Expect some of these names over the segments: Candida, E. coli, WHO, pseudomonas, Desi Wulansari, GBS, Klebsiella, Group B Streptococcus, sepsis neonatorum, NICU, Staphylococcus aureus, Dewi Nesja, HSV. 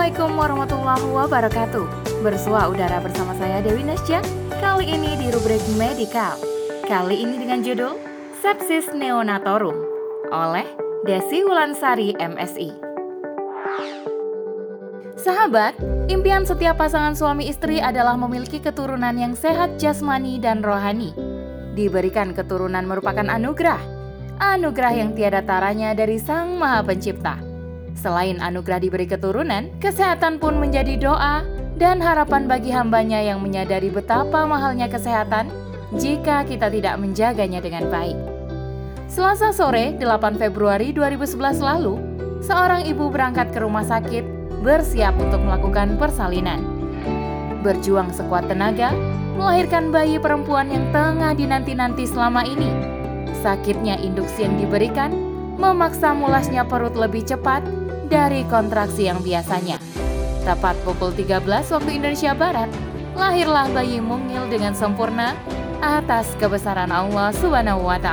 Assalamualaikum warahmatullahi wabarakatuh. Bersua udara bersama saya Dewi Nesja. Kali ini di rubrik medikal. Kali ini dengan judul Sepsis Neonatorum oleh Desi Wulansari MSI. Sahabat, impian setiap pasangan suami istri adalah memiliki keturunan yang sehat jasmani dan rohani. Diberikan keturunan merupakan anugerah yang tiada taranya dari Sang Maha Pencipta. Selain anugerah diberi keturunan, kesehatan pun menjadi doa dan harapan bagi hambanya yang menyadari betapa mahalnya kesehatan jika kita tidak menjaganya dengan baik. Selasa sore, 8 Februari 2011 lalu, seorang ibu berangkat ke rumah sakit bersiap untuk melakukan persalinan. Berjuang sekuat tenaga, melahirkan bayi perempuan yang tengah dinanti-nanti selama ini. Sakitnya induksi yang diberikan memaksa mulasnya perut lebih cepat dari kontraksi yang biasanya. Tepat pukul 13 waktu Indonesia Barat, lahirlah bayi mungil dengan sempurna atas kebesaran Allah SWT.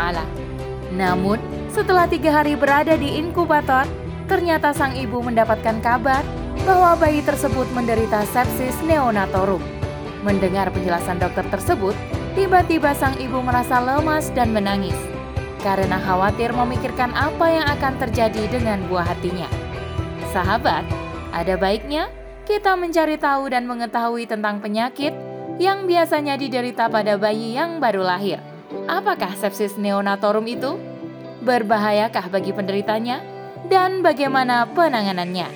Namun, setelah 3 hari berada di inkubator, ternyata sang ibu mendapatkan kabar bahwa bayi tersebut menderita sepsis neonatorum. Mendengar penjelasan dokter tersebut, tiba-tiba sang ibu merasa lemas dan menangis karena khawatir memikirkan apa yang akan terjadi dengan buah hatinya. Sahabat, ada baiknya kita mencari tahu dan mengetahui tentang penyakit yang biasanya diderita pada bayi yang baru lahir. Apakah sepsis neonatorum itu? Berbahayakah bagi penderitanya? Dan bagaimana penanganannya?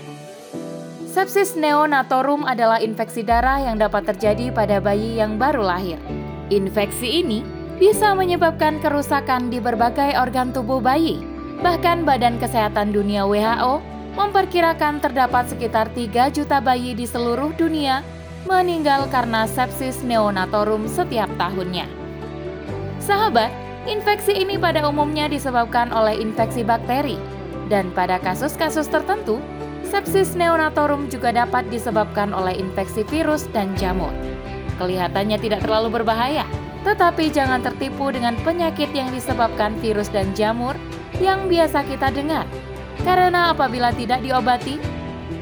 Sepsis neonatorum adalah infeksi darah yang dapat terjadi pada bayi yang baru lahir. Infeksi ini bisa menyebabkan kerusakan di berbagai organ tubuh bayi. Bahkan Badan Kesehatan Dunia WHO memperkirakan terdapat sekitar 3 juta bayi di seluruh dunia meninggal karena sepsis neonatorum setiap tahunnya. Sahabat, infeksi ini pada umumnya disebabkan oleh infeksi bakteri. Dan pada kasus-kasus tertentu, sepsis neonatorum juga dapat disebabkan oleh infeksi virus dan jamur. Kelihatannya tidak terlalu berbahaya. Tetapi jangan tertipu dengan penyakit yang disebabkan virus dan jamur yang biasa kita dengar. Karena apabila tidak diobati,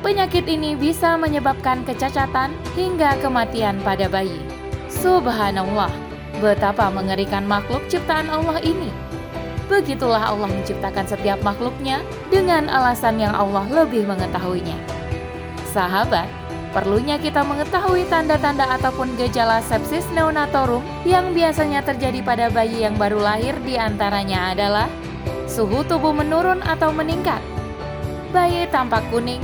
penyakit ini bisa menyebabkan kecacatan hingga kematian pada bayi. Subhanallah, betapa mengerikan makhluk ciptaan Allah ini. Begitulah Allah menciptakan setiap makhluknya dengan alasan yang Allah lebih mengetahuinya. Sahabat, perlunya kita mengetahui tanda-tanda ataupun gejala sepsis neonatorum yang biasanya terjadi pada bayi yang baru lahir, diantaranya adalah suhu tubuh menurun atau meningkat, bayi tampak kuning,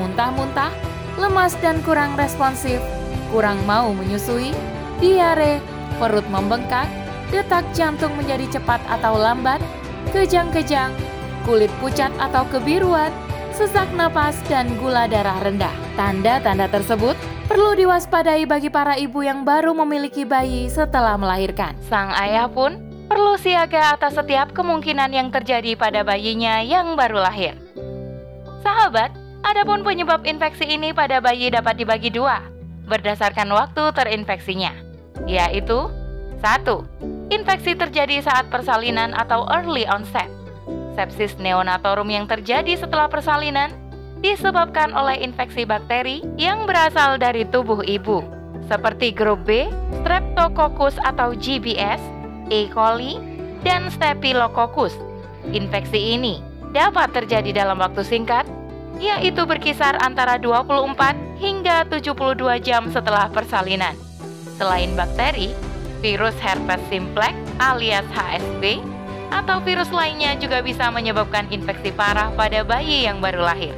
muntah-muntah, lemas dan kurang responsif, kurang mau menyusui, diare, perut membengkak, detak jantung menjadi cepat atau lambat, kejang-kejang, kulit pucat atau kebiruan, sesak napas dan gula darah rendah. Tanda-tanda tersebut perlu diwaspadai bagi para ibu yang baru memiliki bayi setelah melahirkan. Sang ayah pun perlu siaga atas setiap kemungkinan yang terjadi pada bayinya yang baru lahir. Sahabat, adapun penyebab infeksi ini pada bayi dapat dibagi 2 berdasarkan waktu terinfeksinya, yaitu 1. Infeksi terjadi saat persalinan atau early onset. Sepsis neonatorum yang terjadi setelah persalinan disebabkan oleh infeksi bakteri yang berasal dari tubuh ibu, seperti Group B, Streptococcus atau GBS, E. coli, dan Staphylococcus. Infeksi ini dapat terjadi dalam waktu singkat, yaitu berkisar antara 24 hingga 72 jam setelah persalinan. Selain bakteri, virus herpes simplex alias HSV atau virus lainnya juga bisa menyebabkan infeksi parah pada bayi yang baru lahir.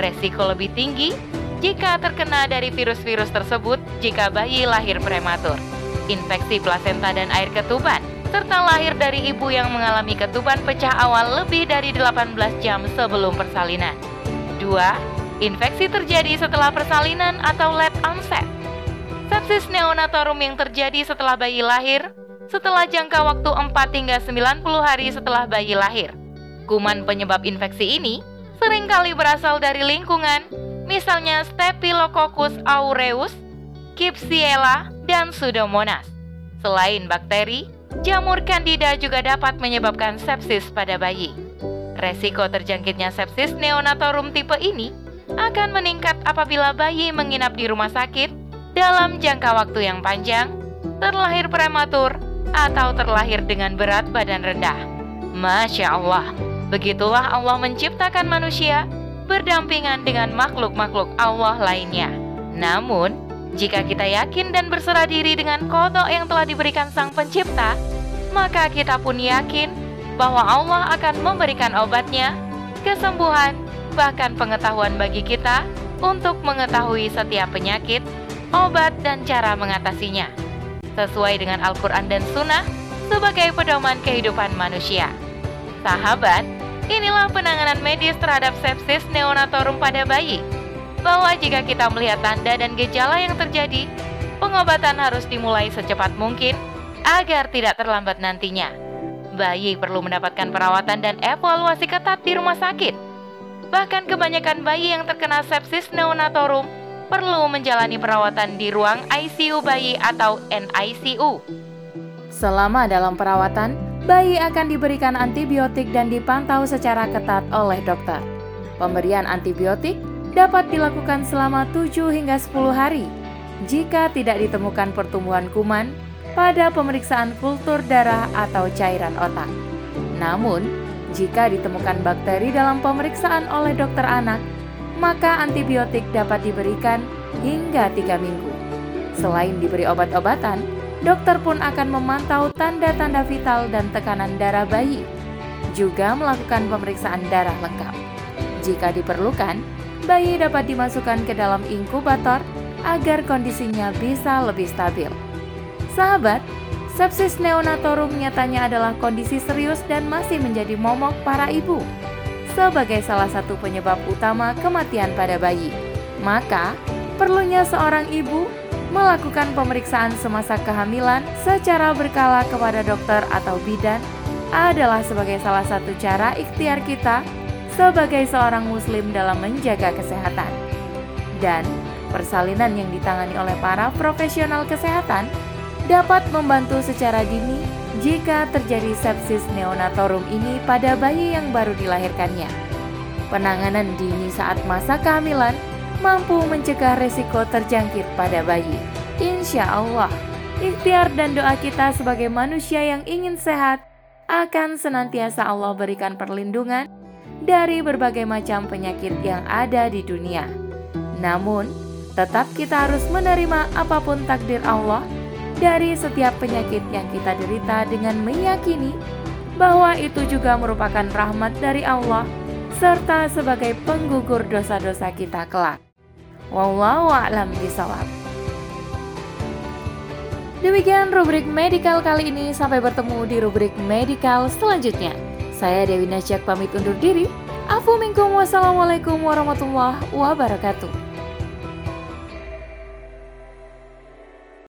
Resiko lebih tinggi jika terkena dari virus-virus tersebut jika bayi lahir prematur, infeksi plasenta dan air ketuban, serta lahir dari ibu yang mengalami ketuban pecah awal lebih dari 18 jam sebelum persalinan. 2. Infeksi terjadi setelah persalinan atau late onset. Sepsis neonatorum yang terjadi setelah bayi lahir setelah jangka waktu 4 hingga 90 hari setelah bayi lahir. Kuman penyebab infeksi ini seringkali berasal dari lingkungan, misalnya Staphylococcus aureus, Klebsiella, dan pseudomonas. Selain bakteri, jamur Candida juga dapat menyebabkan sepsis pada bayi. Resiko terjangkitnya sepsis neonatorum tipe ini akan meningkat apabila bayi menginap di rumah sakit dalam jangka waktu yang panjang, terlahir prematur, atau terlahir dengan berat badan rendah. Masya Allah, begitulah Allah menciptakan manusia berdampingan dengan makhluk-makhluk Allah lainnya. Namun, jika kita yakin dan berserah diri dengan qada yang telah diberikan Sang Pencipta, maka kita pun yakin bahwa Allah akan memberikan obatnya, kesembuhan, bahkan pengetahuan bagi kita untuk mengetahui setiap penyakit, obat, dan cara mengatasinya, sesuai dengan Al-Quran dan Sunnah sebagai pedoman kehidupan manusia. Sahabat, inilah penanganan medis terhadap sepsis neonatorum pada bayi. Bahwa jika kita melihat tanda dan gejala yang terjadi, pengobatan harus dimulai secepat mungkin agar tidak terlambat nantinya. Bayi perlu mendapatkan perawatan dan evaluasi ketat di rumah sakit. Bahkan kebanyakan bayi yang terkena sepsis neonatorum perlu menjalani perawatan di ruang ICU bayi atau NICU. Selama dalam perawatan, bayi akan diberikan antibiotik dan dipantau secara ketat oleh dokter. Pemberian antibiotik dapat dilakukan selama 7 hingga 10 hari jika tidak ditemukan pertumbuhan kuman pada pemeriksaan kultur darah atau cairan otak. Namun, jika ditemukan bakteri dalam pemeriksaan oleh dokter anak, maka antibiotik dapat diberikan hingga 3 minggu. Selain diberi obat-obatan, dokter pun akan memantau tanda-tanda vital dan tekanan darah bayi, juga melakukan pemeriksaan darah lengkap. Jika diperlukan, bayi dapat dimasukkan ke dalam inkubator agar kondisinya bisa lebih stabil. Sahabat, sepsis neonatorum nyatanya adalah kondisi serius dan masih menjadi momok para ibu sebagai salah satu penyebab utama kematian pada bayi. Maka, perlunya seorang ibu melakukan pemeriksaan semasa kehamilan secara berkala kepada dokter atau bidan adalah sebagai salah satu cara ikhtiar kita sebagai seorang muslim dalam menjaga kesehatan. Dan persalinan yang ditangani oleh para profesional kesehatan dapat membantu secara dini jika terjadi sepsis neonatorum ini pada bayi yang baru dilahirkannya. Penanganan dini saat masa kehamilan mampu mencegah resiko terjangkit pada bayi. Insya Allah, ikhtiar dan doa kita sebagai manusia yang ingin sehat akan senantiasa Allah berikan perlindungan dari berbagai macam penyakit yang ada di dunia. Namun, tetap kita harus menerima apapun takdir Allah dari setiap penyakit yang kita derita dengan meyakini bahwa itu juga merupakan rahmat dari Allah serta sebagai penggugur dosa-dosa kita kelak. Wallahu a'lam bishawab. Demikian rubrik medical kali ini, sampai bertemu di rubrik medical selanjutnya. Saya Dewi Nesja pamit undur diri. Afu minkum, wassalamualaikum warahmatullahi wabarakatuh.